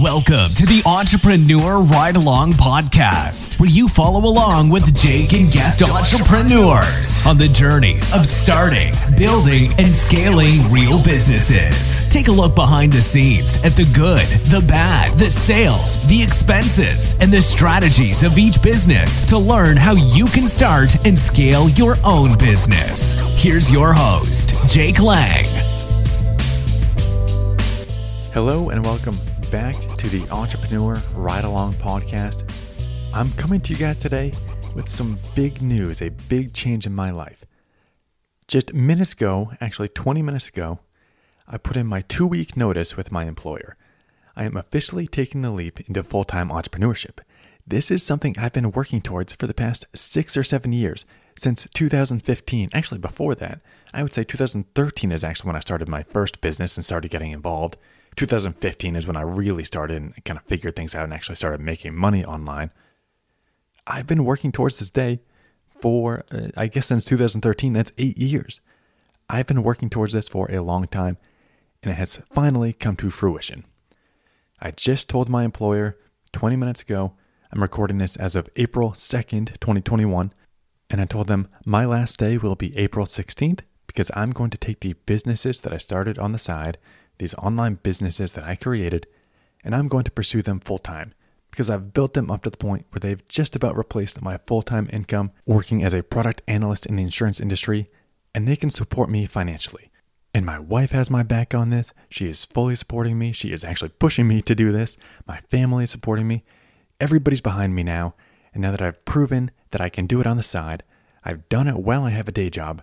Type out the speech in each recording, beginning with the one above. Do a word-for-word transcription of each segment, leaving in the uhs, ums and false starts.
Welcome to the Entrepreneur Ride-Along Podcast, where you follow along with Jake and guest entrepreneurs on the journey of starting, building, and scaling real businesses. Take a look behind the scenes at the good, the bad, the sales, the expenses, and the strategies of each business to learn how you can start and scale your own business. Here's your host, Jake Lang. Hello and welcome back to the Entrepreneur Ride-Along Podcast. I'm coming to you guys today with some big news, a big change in my life. Just minutes ago, actually twenty minutes ago, I put in my two-week notice with my employer. I am officially taking the leap into full-time entrepreneurship. This is something I've been working towards for the past six or seven years, since two thousand fifteen. Actually, before that, I would say two thousand thirteen is actually when I started my first business and started getting involved. two thousand fifteen is when I really started and kind of figured things out and actually started making money online. I've been working towards this day for, uh, I guess since two thousand thirteen, that's eight years. I've been working towards this for a long time, and it has finally come to fruition. I just told my employer twenty minutes ago. I'm recording this as of April second, twenty twenty-one, and I told them my last day will be April sixteenth because I'm going to take the businesses that I started on the side, these online businesses that I created, and I'm going to pursue them full-time because I've built them up to the point where they've just about replaced my full-time income working as a product analyst in the insurance industry, and they can support me financially. And my wife has my back on this. She is fully supporting me. She is actually pushing me to do this. My family is supporting me. Everybody's behind me now. And now that I've proven that I can do it on the side, I've done it while I have a day job,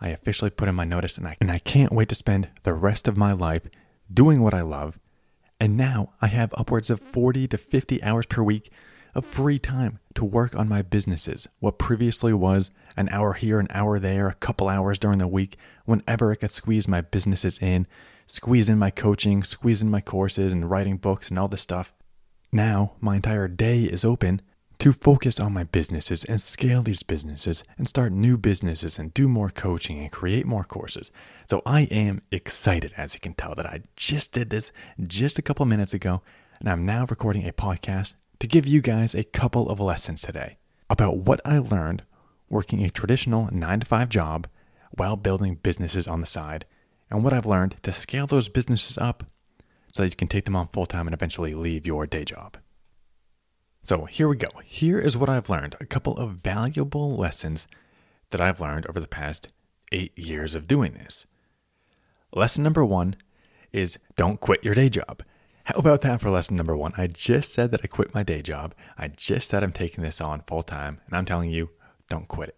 I officially put in my notice, and I, and I can't wait to spend the rest of my life doing what I love. And now I have upwards of forty to fifty hours per week of free time to work on my businesses. What previously was an hour here, an hour there, a couple hours during the week, whenever I could squeeze my businesses in, squeeze in my coaching, squeeze in my courses and writing books and all this stuff. Now my entire day is open to focus on my businesses and scale these businesses and start new businesses and do more coaching and create more courses. So I am excited, as you can tell, that I just did this just a couple minutes ago, and I'm now recording a podcast to give you guys a couple of lessons today about what I learned working a traditional nine to five job while building businesses on the side, and what I've learned to scale those businesses up so that you can take them on full-time and eventually leave your day job. So here we go. Here is what I've learned. A couple of valuable lessons that I've learned over the past eight years of doing this. Lesson number one is don't quit your day job. How about that for lesson number one? I just said that I quit my day job. I just said I'm taking this on full time, and I'm telling you, don't quit it.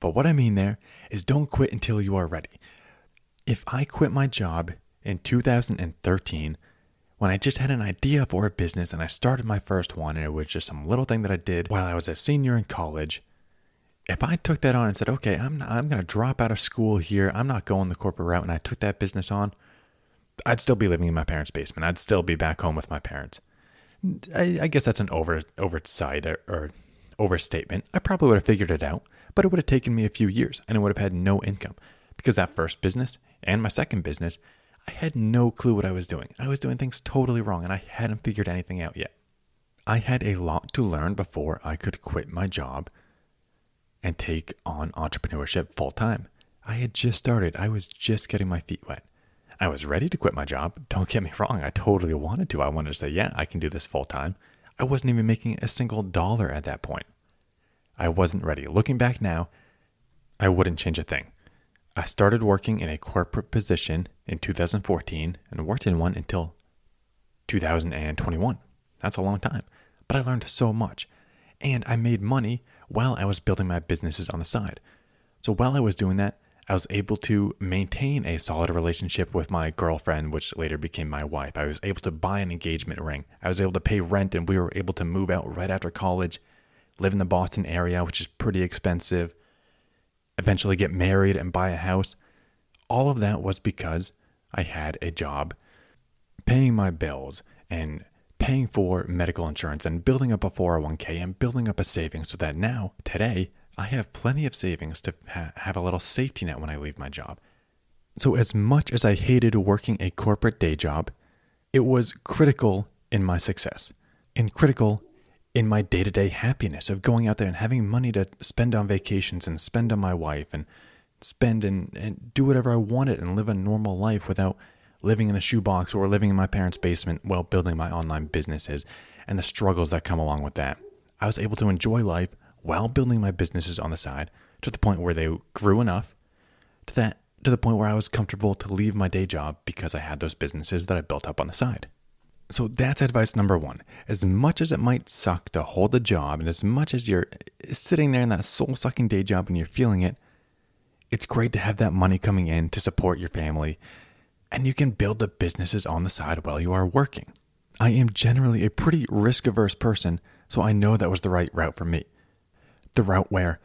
But what I mean there is don't quit until you are ready. If I quit my job in two thousand thirteen, when I just had an idea for a business and I started my first one, and it was just some little thing that I did while I was a senior in college, if I took that on and said, okay, I'm not, I'm going to drop out of school here, I'm not going the corporate route, and I took that business on, I'd still be living in my parents' basement. I'd still be back home with my parents. I, I guess that's an over oversight or, or overstatement. I probably would have figured it out, but it would have taken me a few years and it would have had no income because that first business and my second business, I had no clue what I was doing. I was doing things totally wrong, and I hadn't figured anything out yet. I had a lot to learn before I could quit my job and take on entrepreneurship full-time. I had just started. I was just getting my feet wet. I was ready to quit my job. Don't get me wrong. I totally wanted to. I wanted to say, yeah, I can do this full-time. I wasn't even making a single dollar at that point. I wasn't ready. Looking back now, I wouldn't change a thing. I started working in a corporate position in two thousand fourteen and worked in one until two thousand twenty-one. That's a long time, but I learned so much, and I made money while I was building my businesses on the side. So while I was doing that, I was able to maintain a solid relationship with my girlfriend, which later became my wife. I was able to buy an engagement ring. I was able to pay rent, and we were able to move out right after college, live in the Boston area, which is pretty expensive, eventually get married and buy a house. All of that was because I had a job paying my bills and paying for medical insurance and building up a four oh one k and building up a savings so that now, today, I have plenty of savings to ha- have a little safety net when I leave my job. So as much as I hated working a corporate day job, It was critical in my success and critical in my day-to-day happiness of going out there and having money to spend on vacations and spend on my wife and spend and, and do whatever I wanted and live a normal life without living in a shoebox or living in my parents' basement while building my online businesses and the struggles that come along with that. I was able to enjoy life while building my businesses on the side to the point where they grew enough to that to the point where I was comfortable to leave my day job because I had those businesses that I built up on the side. So that's advice number one. As much as it might suck to hold a job and as much as you're sitting there in that soul-sucking day job and you're feeling it, it's great to have that money coming in to support your family, and you can build the businesses on the side while you are working. I am generally a pretty risk-averse person, so I know that was the right route for me. The route where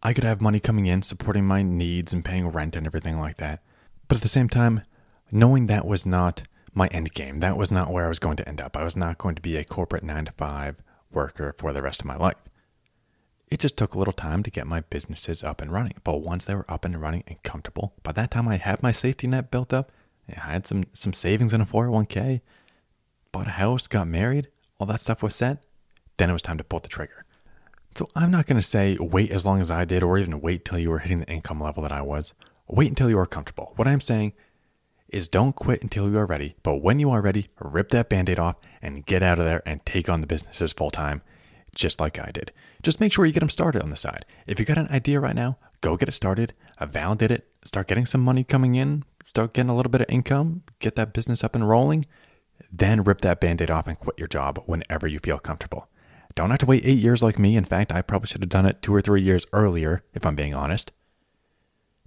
I could have money coming in, supporting my needs and paying rent and everything like that. But at the same time, knowing that was not my end game, that was not where I was going to end up. I was not going to be a corporate nine to five worker for the rest of my life. It just took a little time to get my businesses up and running. But once they were up and running and comfortable, by that time I had my safety net built up, I had some, some savings in a four oh one k, bought a house, got married, all that stuff was set, then it was time to pull the trigger. So I'm not going to say wait as long as I did or even wait till you were hitting the income level that I was. Wait until you are comfortable. What I'm saying is don't quit until you are ready. But when you are ready, rip that Band-Aid off and get out of there and take on the businesses full time, just like I did. Just make sure you get them started on the side. If you got an idea right now, go get it started, validate it, start getting some money coming in, start getting a little bit of income, get that business up and rolling, then rip that Band-Aid off and quit your job whenever you feel comfortable. Don't have to wait eight years like me. In fact, I probably should have done it two or three years earlier, if I'm being honest.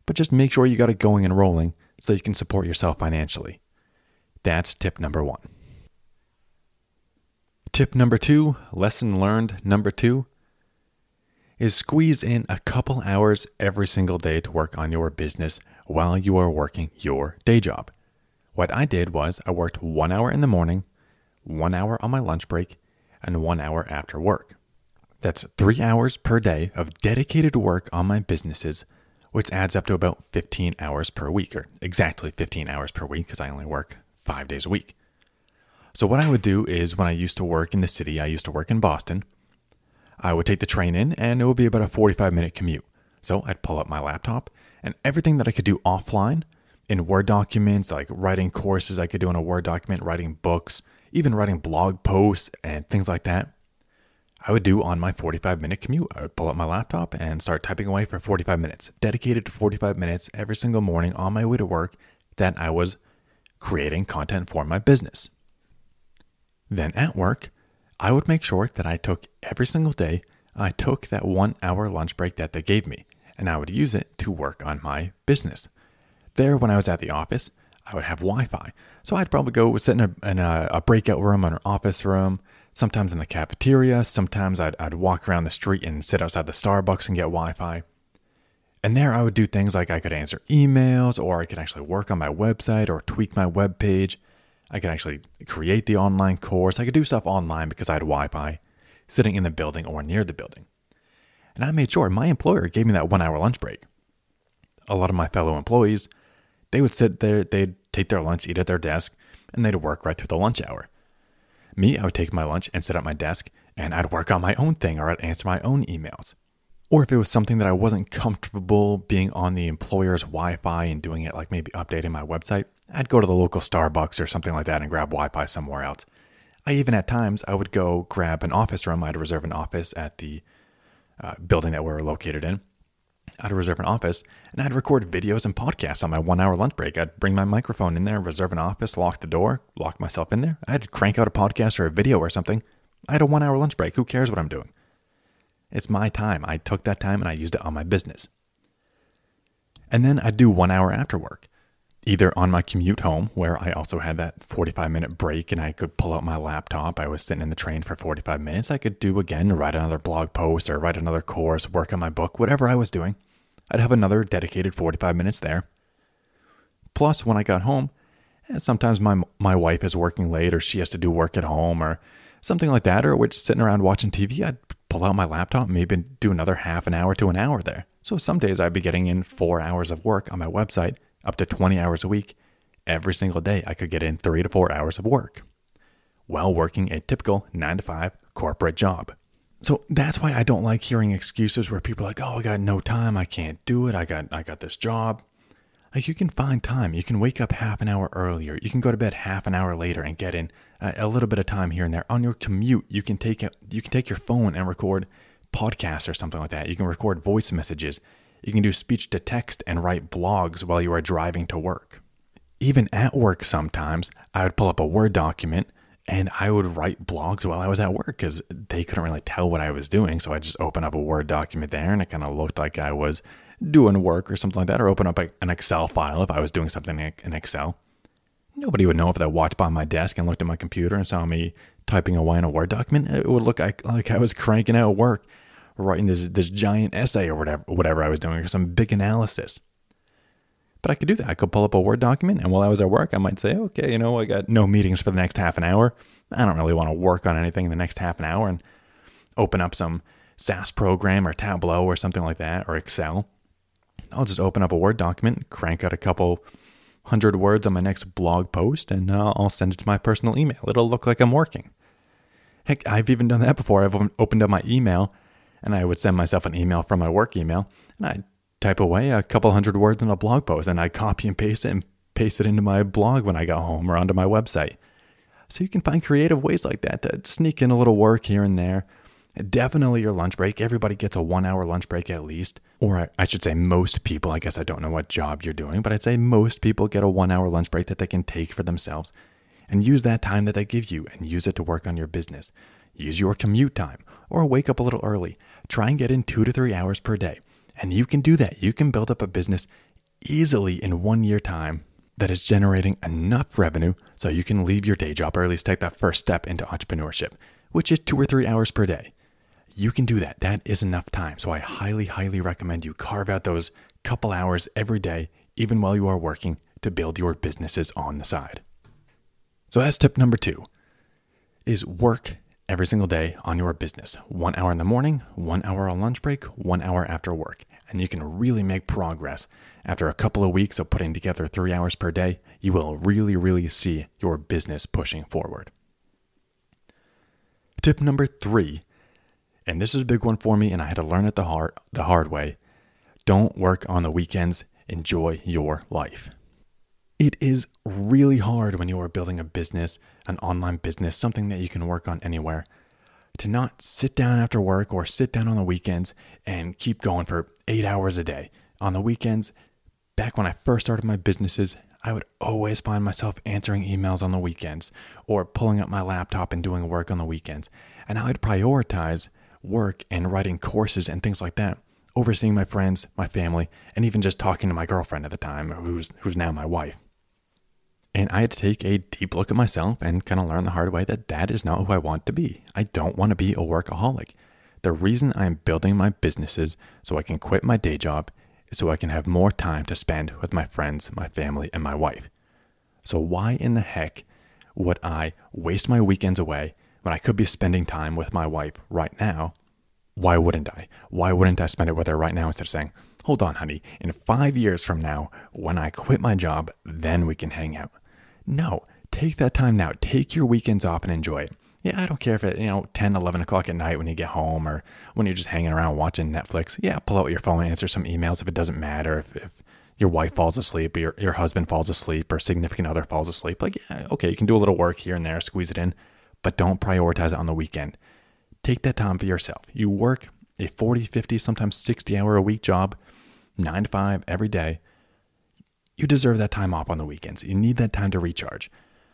But just make sure you got it going and rolling so you can support yourself financially. That's tip number one. Tip number two, lesson learned number two, is squeeze in a couple hours every single day to work on your business while you are working your day job. What I did was I worked one hour in the morning, one hour on my lunch break, and one hour after work. That's three hours per day of dedicated work on my businesses, which adds up to about fifteen hours per week, or exactly fifteen hours per week, because I only work five days a week. So what I would do is when I used to work in the city, I used to work in Boston, I would take the train in and it would be about a forty-five minute commute. So I'd pull up my laptop and everything that I could do offline in Word documents, like writing courses I could do in a Word document, writing books, even writing blog posts and things like that, I would do on my forty-five minute commute. I would pull up my laptop and start typing away for forty-five minutes, dedicated to forty-five minutes every single morning on my way to work that I was creating content for my business. Then at work, I would make sure that I took every single day, I took that one hour lunch break that they gave me, and I would use it to work on my business. There, when I was at the office, I would have Wi-Fi. So I'd probably go sit in a, in a, a breakout room or an office room, sometimes in the cafeteria. Sometimes I'd, I'd walk around the street and sit outside the Starbucks and get Wi-Fi. And there I would do things like I could answer emails, or I could actually work on my website or tweak my web page. I could actually create the online course. I could do stuff online because I had Wi-Fi sitting in the building or near the building. And I made sure my employer gave me that one hour lunch break. A lot of my fellow employees, they would sit there, they'd take their lunch, eat at their desk, and they'd work right through the lunch hour. Me, I would take my lunch and sit at my desk, and I'd work on my own thing, or I'd answer my own emails. Or if it was something that I wasn't comfortable being on the employer's Wi-Fi and doing it, like maybe updating my website, I'd go to the local Starbucks or something like that and grab Wi-Fi somewhere else. I even at times, I would go grab an office room. I'd reserve an office at the uh, building that we were located in. I'd reserve an office, and I'd record videos and podcasts on my one-hour lunch break. I'd bring my microphone in there, reserve an office, lock the door, lock myself in there. I'd crank out a podcast or a video or something. I had a one-hour lunch break. Who cares what I'm doing? It's my time. I took that time, and I used it on my business. And then I'd do one hour after work, either on my commute home, where I also had that forty-five minute break, and I could pull out my laptop. I was sitting in the train for forty-five minutes. I could do again, write another blog post or write another course, work on my book, whatever I was doing. I'd have another dedicated forty-five minutes there. Plus, when I got home, sometimes my my wife is working late, or she has to do work at home or something like that, or we're just sitting around watching T V. I'd pull out my laptop, maybe do another half an hour to an hour there. So some days I'd be getting in four hours of work on my website, up to twenty hours a week, every single day, I could get in three to four hours of work while working a typical nine to five corporate job. So that's why I don't like hearing excuses where people are like, oh, I got no time. I can't do it. I got, I got this job. Like, you can find time. You can wake up half an hour earlier. You can go to bed half an hour later and get in a, a little bit of time here and there. On your commute, you can take a, you can take your phone and record podcasts or something like that. You can record voice messages. You can do speech to text and write blogs while you are driving to work. Even at work sometimes, I would pull up a Word document and I would write blogs while I was at work because they couldn't really tell what I was doing. So I just open up a Word document there and it kind of looked like I was doing work or something like that, or open up an Excel file if I was doing something in Excel. Nobody would know if they walked by my desk and looked at my computer and saw me typing away in a Word document. It would look like, like I was cranking out work, writing this this giant essay or whatever whatever I was doing, or some big analysis. But I could do that. I could pull up a Word document, and while I was at work, I might say, okay, you know, I got no meetings for the next half an hour. I don't really want to work on anything in the next half an hour, and open up some S A S program or Tableau or something like that, or Excel. I'll just open up a Word document, crank out a couple hundred words on my next blog post, and uh, I'll send it to my personal email. It'll look like I'm working. Heck, I've even done that before. I've opened up my email, and I would send myself an email from my work email, and I'd type away a couple hundred words in a blog post, and I copy and paste it and paste it into my blog when I got home or onto my website. So you can find creative ways like that to sneak in a little work here and there. Definitely your lunch break. Everybody gets a one hour lunch break at least. Or I, I should say most people, I guess I don't know what job you're doing, but I'd say most people get a one hour lunch break that they can take for themselves and use that time that they give you and use it to work on your business. Use your commute time or wake up a little early. Try and get in two to three hours per day. And you can do that. You can build up a business easily in one year time that is generating enough revenue so you can leave your day job or at least take that first step into entrepreneurship, which is two or three hours per day. You can do that. That is enough time. So I highly, highly recommend you carve out those couple hours every day, even while you are working, to build your businesses on the side. So that's tip number two, is work every single day on your business. One hour in the morning, one hour on lunch break, one hour after work. And you can really make progress. After a couple of weeks of putting together three hours per day, you will really, really see your business pushing forward. Tip number three, and this is a big one for me, and I had to learn it the hard, the hard way. Don't work on the weekends. Enjoy your life. It is really hard when you are building a business, an online business, something that you can work on anywhere, to not sit down after work or sit down on the weekends and keep going for eight hours a day. On the weekends, back when I first started my businesses, I would always find myself answering emails on the weekends or pulling up my laptop and doing work on the weekends. And I would prioritize work and writing courses and things like that over seeing my friends, my family, and even just talking to my girlfriend at the time, who's, who's now my wife. And I had to take a deep look at myself and kind of learn the hard way that that is not who I want to be. I don't want to be a workaholic. The reason I'm building my businesses so I can quit my day job is so I can have more time to spend with my friends, my family, and my wife. So why in the heck would I waste my weekends away when I could be spending time with my wife right now? Why wouldn't I? Why wouldn't I spend it with her right now instead of saying, hold on, honey, in five years from now, when I quit my job, then we can hang out. No, take that time now. Take your weekends off and enjoy it. Yeah, I don't care if it's, you know, ten, eleven o'clock at night when you get home or when you're just hanging around watching Netflix. Yeah, pull out your phone and answer some emails if it doesn't matter. If, if your wife falls asleep or your, your husband falls asleep or significant other falls asleep. Like, yeah, okay, you can do a little work here and there, squeeze it in, but don't prioritize it on the weekend. Take that time for yourself. You work a forty, fifty, sometimes sixty hour a week job, nine to five every day. You deserve that time off on the weekends. You need that time to recharge.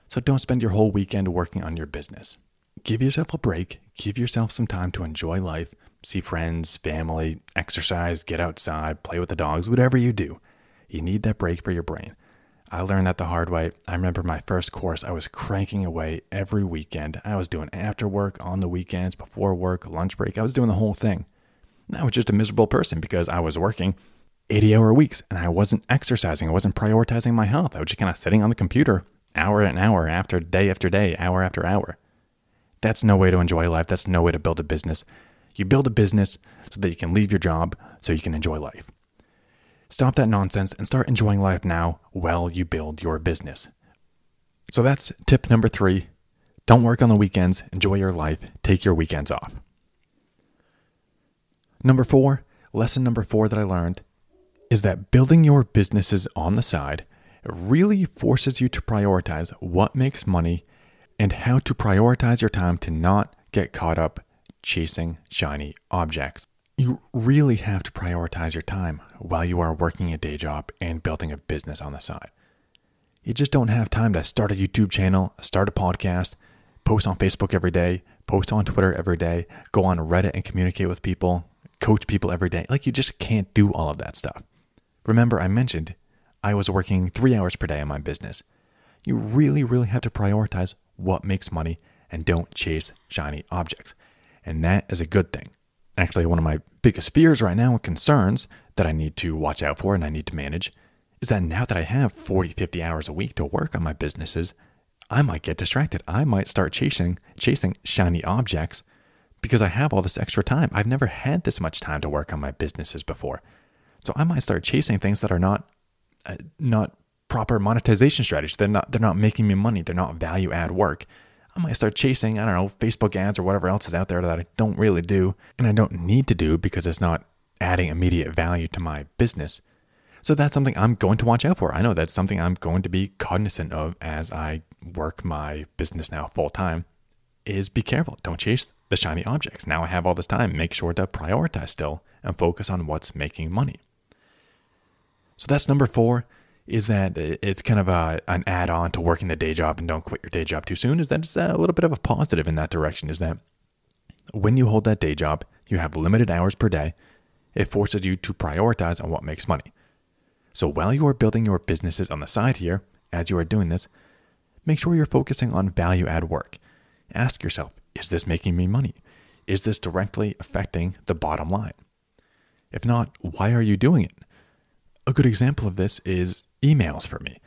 So don't spend your whole weekend working on your business. Give yourself a break. Give yourself some time to enjoy life, see friends, family, exercise, get outside, play with the dogs, whatever you do. You need that break for your brain. I learned that the hard way. I remember my first course, I was cranking away every weekend. I was doing after work, on the weekends, before work, lunch break. I was doing the whole thing. And I was just a miserable person because I was working eighty hour weeks and I wasn't exercising. I wasn't prioritizing my health. I was just kind of sitting on the computer hour and hour after day after day, hour after hour. That's no way to enjoy life. That's no way to build a business. You build a business so that you can leave your job so you can enjoy life. Stop that nonsense and start enjoying life now while you build your business. So that's tip number three. Don't work on the weekends. Enjoy your life. Take your weekends off. Number four, lesson number four that I learned is that building your businesses on the side really forces you to prioritize what makes money and how to prioritize your time to not get caught up chasing shiny objects. You really have to prioritize your time while you are working a day job and building a business on the side. You just don't have time to start a YouTube channel, start a podcast, post on Facebook every day, post on Twitter every day, go on Reddit and communicate with people, coach people every day. Like, you just can't do all of that stuff. Remember, I mentioned I was working three hours per day on my business. You really, really have to prioritize what makes money and don't chase shiny objects. And that is a good thing. Actually, one of my biggest fears right now and concerns that I need to watch out for and I need to manage is that now that I have forty, fifty hours a week to work on my businesses, I might get distracted. I might start chasing chasing shiny objects because I have all this extra time. I've never had this much time to work on my businesses before. So I might start chasing things that are not uh, not proper monetization strategies. They're not, they're not making me money. They're not value add work. I might start chasing, I don't know, Facebook ads or whatever else is out there that I don't really do and I don't need to do because it's not adding immediate value to my business. So that's something I'm going to watch out for. I know that's something I'm going to be cognizant of as I work my business now full time, is be careful. Don't chase the shiny objects. Now I have all this time. Make sure to prioritize still and focus on what's making money. So that's number four. Is that it's kind of a, an add-on to working the day job, and don't quit your day job too soon, is that it's a little bit of a positive in that direction, is that when you hold that day job, you have limited hours per day. It forces you to prioritize on what makes money. So while you are building your businesses on the side here, as you are doing this, make sure you're focusing on value-add work. Ask yourself, is this making me money? Is this directly affecting the bottom line? If not, why are you doing it? A good example of this is emails for me.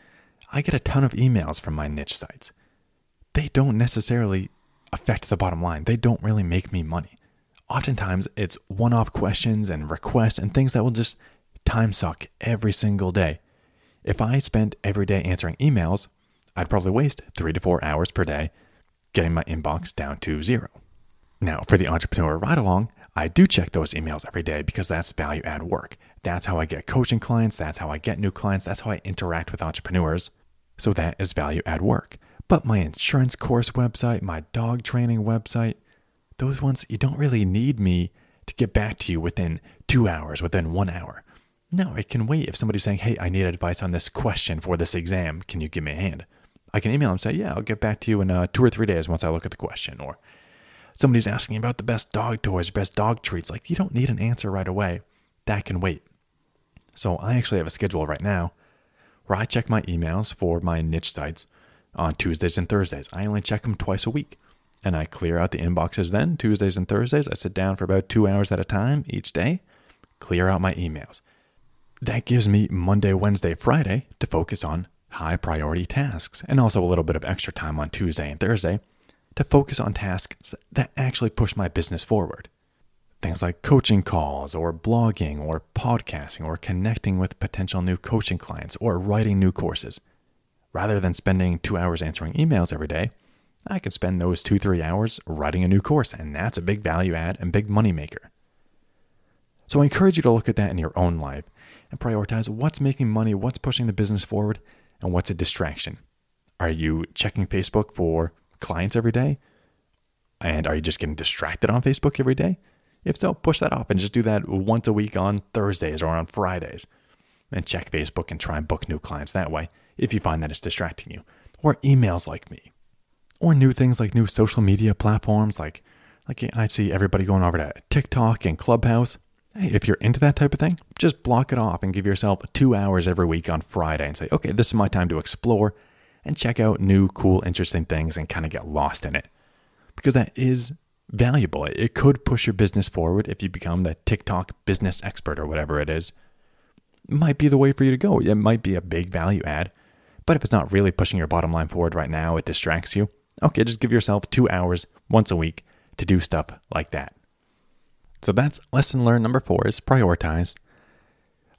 I get a ton of emails from my niche sites. They don't necessarily affect the bottom line. They don't really make me money. Oftentimes, it's one-off questions and requests and things that will just time suck every single day. If I spent every day answering emails, I'd probably waste three to four hours per day getting my inbox down to zero. Now, for the Entrepreneur Ride-Along, I do check those emails every day because that's value-add work. That's how I get coaching clients. That's how I get new clients. That's how I interact with entrepreneurs. So that is value-add work. But my insurance course website, my dog training website, those ones, you don't really need me to get back to you within two hours, within one hour. No, it can wait. If somebody's saying, hey, I need advice on this question for this exam, can you give me a hand? I can email them and say, yeah, I'll get back to you in uh, two or three days once I look at the question. Or somebody's asking about the best dog toys, best dog treats. Like, you don't need an answer right away. That can wait. So I actually have a schedule right now where I check my emails for my niche sites on Tuesdays and Thursdays. I only check them twice a week, and I clear out the inboxes then. Tuesdays and Thursdays, I sit down for about two hours at a time each day, clear out my emails. That gives me Monday, Wednesday, Friday to focus on high priority tasks, and also a little bit of extra time on Tuesday and Thursday to focus on tasks that actually push my business forward. Things like coaching calls or blogging or podcasting or connecting with potential new coaching clients or writing new courses. Rather than spending two hours answering emails every day, I can spend those two, three hours writing a new course, and that's a big value add and big money maker. So I encourage you to look at that in your own life and prioritize what's making money, what's pushing the business forward, and what's a distraction. Are you checking Facebook for clients every day? And are you just getting distracted on Facebook every day? If so, push that off and just do that once a week on Thursdays or on Fridays, and check Facebook and try and book new clients that way if you find that it's distracting you, or emails like me, or new things like new social media platforms. Like, like I see everybody going over to TikTok and Clubhouse. Hey, if you're into that type of thing, just block it off and give yourself two hours every week on Friday and say, okay, this is my time to explore and check out new, cool, interesting things and kind of get lost in it, because that is valuable. It could push your business forward if you become the TikTok business expert or whatever it is. It might be the way for you to go. It might be a big value add, but if it's not really pushing your bottom line forward right now, it distracts you. Okay, just give yourself two hours once a week to do stuff like that. So that's lesson learned number four, is prioritize.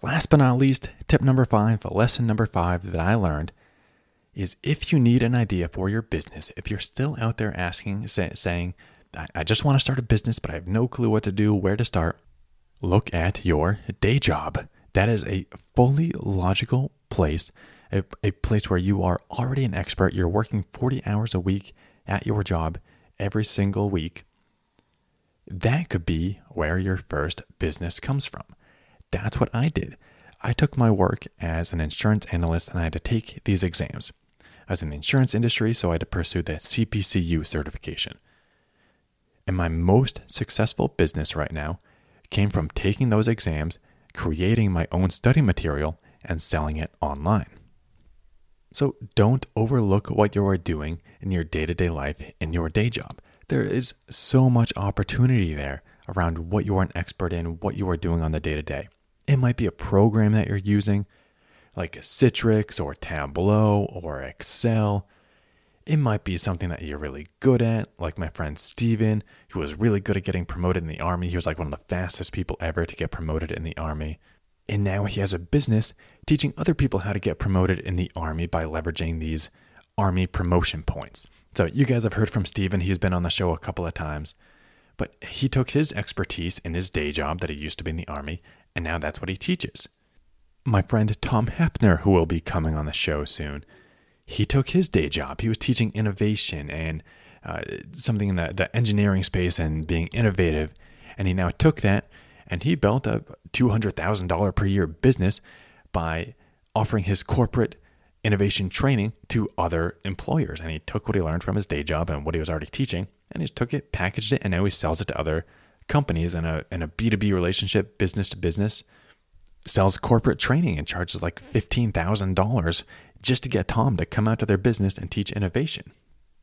Last but not least, tip number five, lesson number five that I learned is if you need an idea for your business, if you're still out there asking, say, saying, I, I just want to start a business, but I have no clue what to do, where to start, look at your day job. That is a fully logical place, a, a place where you are already an expert. You're working forty hours a week at your job every single week. That could be where your first business comes from. That's what I did. I took my work as an insurance analyst and I had to take these exams. I was in the insurance industry, so I had to pursue the C P C U certification. And my most successful business right now came from taking those exams, creating my own study material, and selling it online. So don't overlook what you are doing in your day-to-day life in your day job. There is so much opportunity there around what you are an expert in, what you are doing on the day-to-day. It might be a program that you're using, like Citrix or Tableau or Excel. It might be something that you're really good at, like my friend Stephen, who was really good at getting promoted in the Army. He was like one of the fastest people ever to get promoted in the Army. And now he has a business teaching other people how to get promoted in the Army by leveraging these Army promotion points. So you guys have heard from Stephen. He's been on the show a couple of times. But he took his expertise in his day job that he used to be in the Army, and now that's what he teaches. My friend Tom Hefner, who will be coming on the show soon, he took his day job. He was teaching innovation and uh, something in the, the engineering space and being innovative. And he now took that and he built a two hundred thousand dollars per year business by offering his corporate innovation training to other employers. And he took what he learned from his day job and what he was already teaching, and he took it, packaged it, and now he sells it to other companies in a in a B to B relationship, business to business, sells corporate training and charges like fifteen thousand dollars just to get Tom to come out to their business and teach innovation.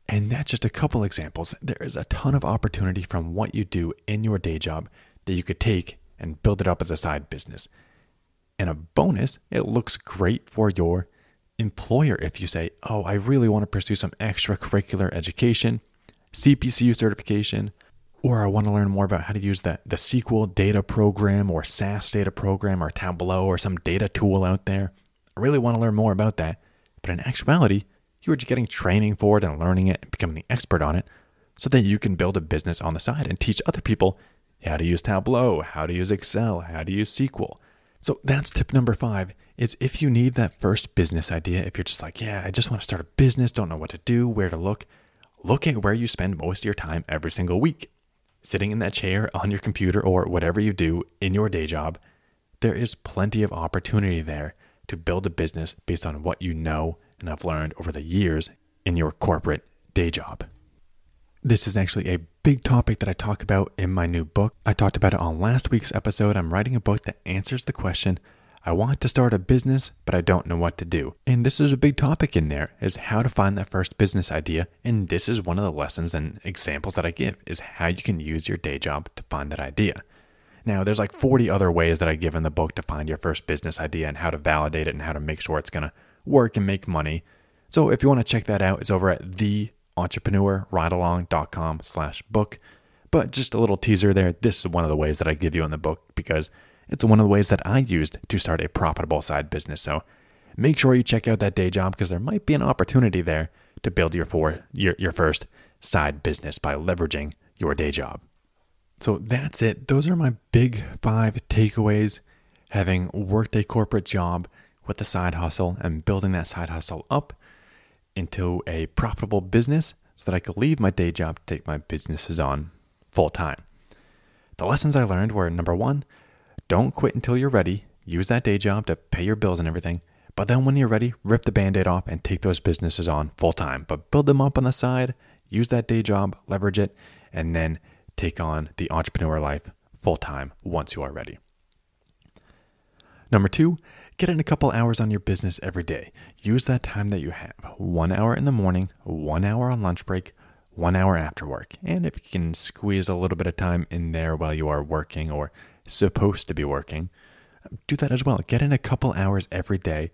And that's just a couple examples. There is a ton of opportunity from what you do in your day job that you could take and build it up as a side business. And a bonus, it looks great for your employer if you say, oh, I really want to pursue some extracurricular education, C P C U certification, or I want to learn more about how to use the, the S Q L data program or S A S data program or Tableau or some data tool out there. I really want to learn more about that. But in actuality, you are just getting training for it and learning it and becoming the expert on it so that you can build a business on the side and teach other people how to use Tableau, how to use Excel, how to use S Q L. So that's tip number five is if you need that first business idea, if you're just like, yeah, I just want to start a business, don't know what to do, where to look, look at where you spend most of your time every single week. Sitting in that chair on your computer or whatever you do in your day job, there is plenty of opportunity there to build a business based on what you know and have learned over the years in your corporate day job. This is actually a big topic that I talk about in my new book. I talked about it on last week's episode. I'm writing a book that answers the question, I want to start a business, but I don't know what to do. And this is a big topic in there, is how to find that first business idea. And this is one of the lessons and examples that I give, is how you can use your day job to find that idea. Now, there's like forty other ways that I give in the book to find your first business idea and how to validate it and how to make sure it's going to work and make money. So if you want to check that out, it's over at the entrepreneur ride along dot com slash book. But just a little teaser there, this is one of the ways that I give you in the book because it's one of the ways that I used to start a profitable side business. So make sure you check out that day job because there might be an opportunity there to build your, for, your, your first side business by leveraging your day job. So that's it. Those are my big five takeaways, having worked a corporate job with a side hustle and building that side hustle up into a profitable business so that I could leave my day job to take my businesses on full time. The lessons I learned were, number one, don't quit until you're ready. Use that day job to pay your bills and everything. But then when you're ready, rip the Band-Aid off and take those businesses on full time. But build them up on the side, use that day job, leverage it, and then take on the entrepreneur life full time once you are ready. Number two, get in a couple hours on your business every day. Use that time that you have. One hour in the morning, one hour on lunch break, one hour after work. And if you can squeeze a little bit of time in there while you are working or supposed to be working, do that as well. Get in a couple hours every day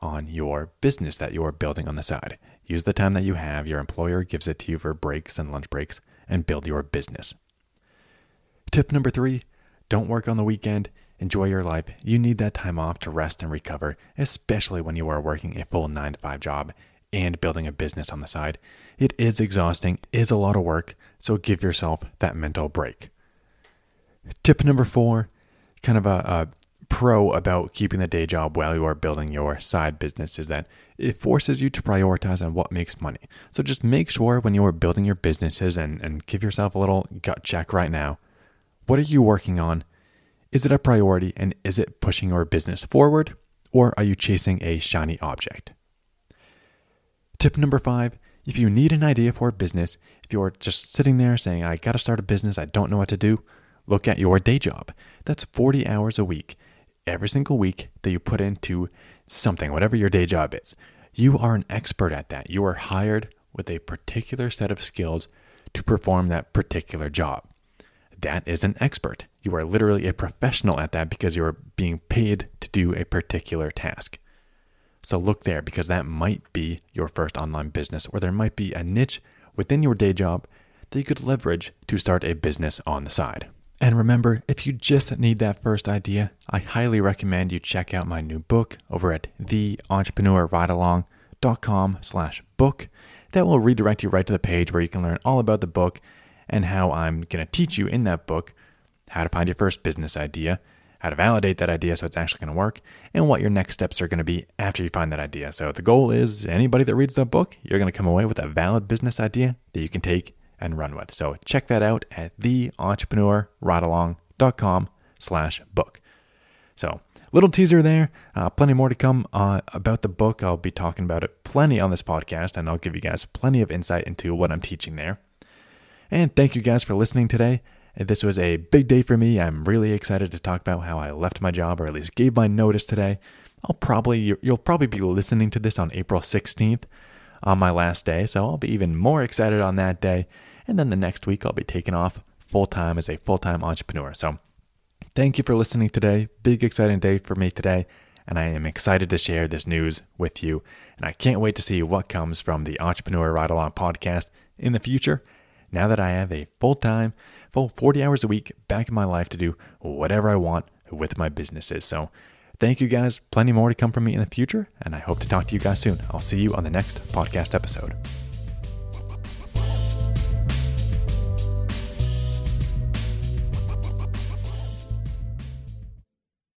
on your business that you are building on the side. Use the time that you have. Your employer gives it to you for breaks and lunch breaks and build your business. Tip number three, don't work on the weekend. Enjoy your life. You need that time off to rest and recover, especially when you are working a full nine to five job and building a business on the side. It is exhausting, is a lot of work, so give yourself that mental break. Tip number four, kind of a, a pro about keeping the day job while you are building your side business, is that it forces you to prioritize on what makes money. So just make sure when you are building your businesses, and, and give yourself a little gut check right now. What are you working on? Is it a priority, and is it pushing your business forward, or are you chasing a shiny object? Tip number five, if you need an idea for a business, if you're just sitting there saying, I got to start a business, I don't know what to do, look at your day job. That's forty hours a week, every single week that you put into something, whatever your day job is. You are an expert at that. You are hired with a particular set of skills to perform that particular job. That is an expert. You are literally a professional at that because you are being paid to do a particular task. So look there, because that might be your first online business, or there might be a niche within your day job that you could leverage to start a business on the side. And remember, if you just need that first idea, I highly recommend you check out my new book over at the entrepreneur ride along dot com slash book. That will redirect you right to the page where you can learn all about the book and how I'm going to teach you in that book how to find your first business idea, how to validate that idea so it's actually going to work, and what your next steps are going to be after you find that idea. So the goal is, anybody that reads the book, you're going to come away with a valid business idea that you can take and run with. So check that out at the entrepreneur ride along dot com slash book. So little teaser there, uh, plenty more to come uh, about the book. I'll be talking about it plenty on this podcast, and I'll give you guys plenty of insight into what I'm teaching there. And thank you guys for listening today. This was a big day for me. I'm really excited to talk about how I left my job, or at least gave my notice today. I'll probably, you'll probably be listening to this on April sixteenth on my last day, so I'll be even more excited on that day. And then the next week, I'll be taking off full-time as a full-time entrepreneur. So thank you for listening today. Big, exciting day for me today, and I am excited to share this news with you. And I can't wait to see what comes from the Entrepreneur Ride-Along podcast in the future, now that I have a full-time, full forty hours a week back in my life to do whatever I want with my businesses. So thank you guys. Plenty more to come from me in the future, and I hope to talk to you guys soon. I'll see you on the next podcast episode.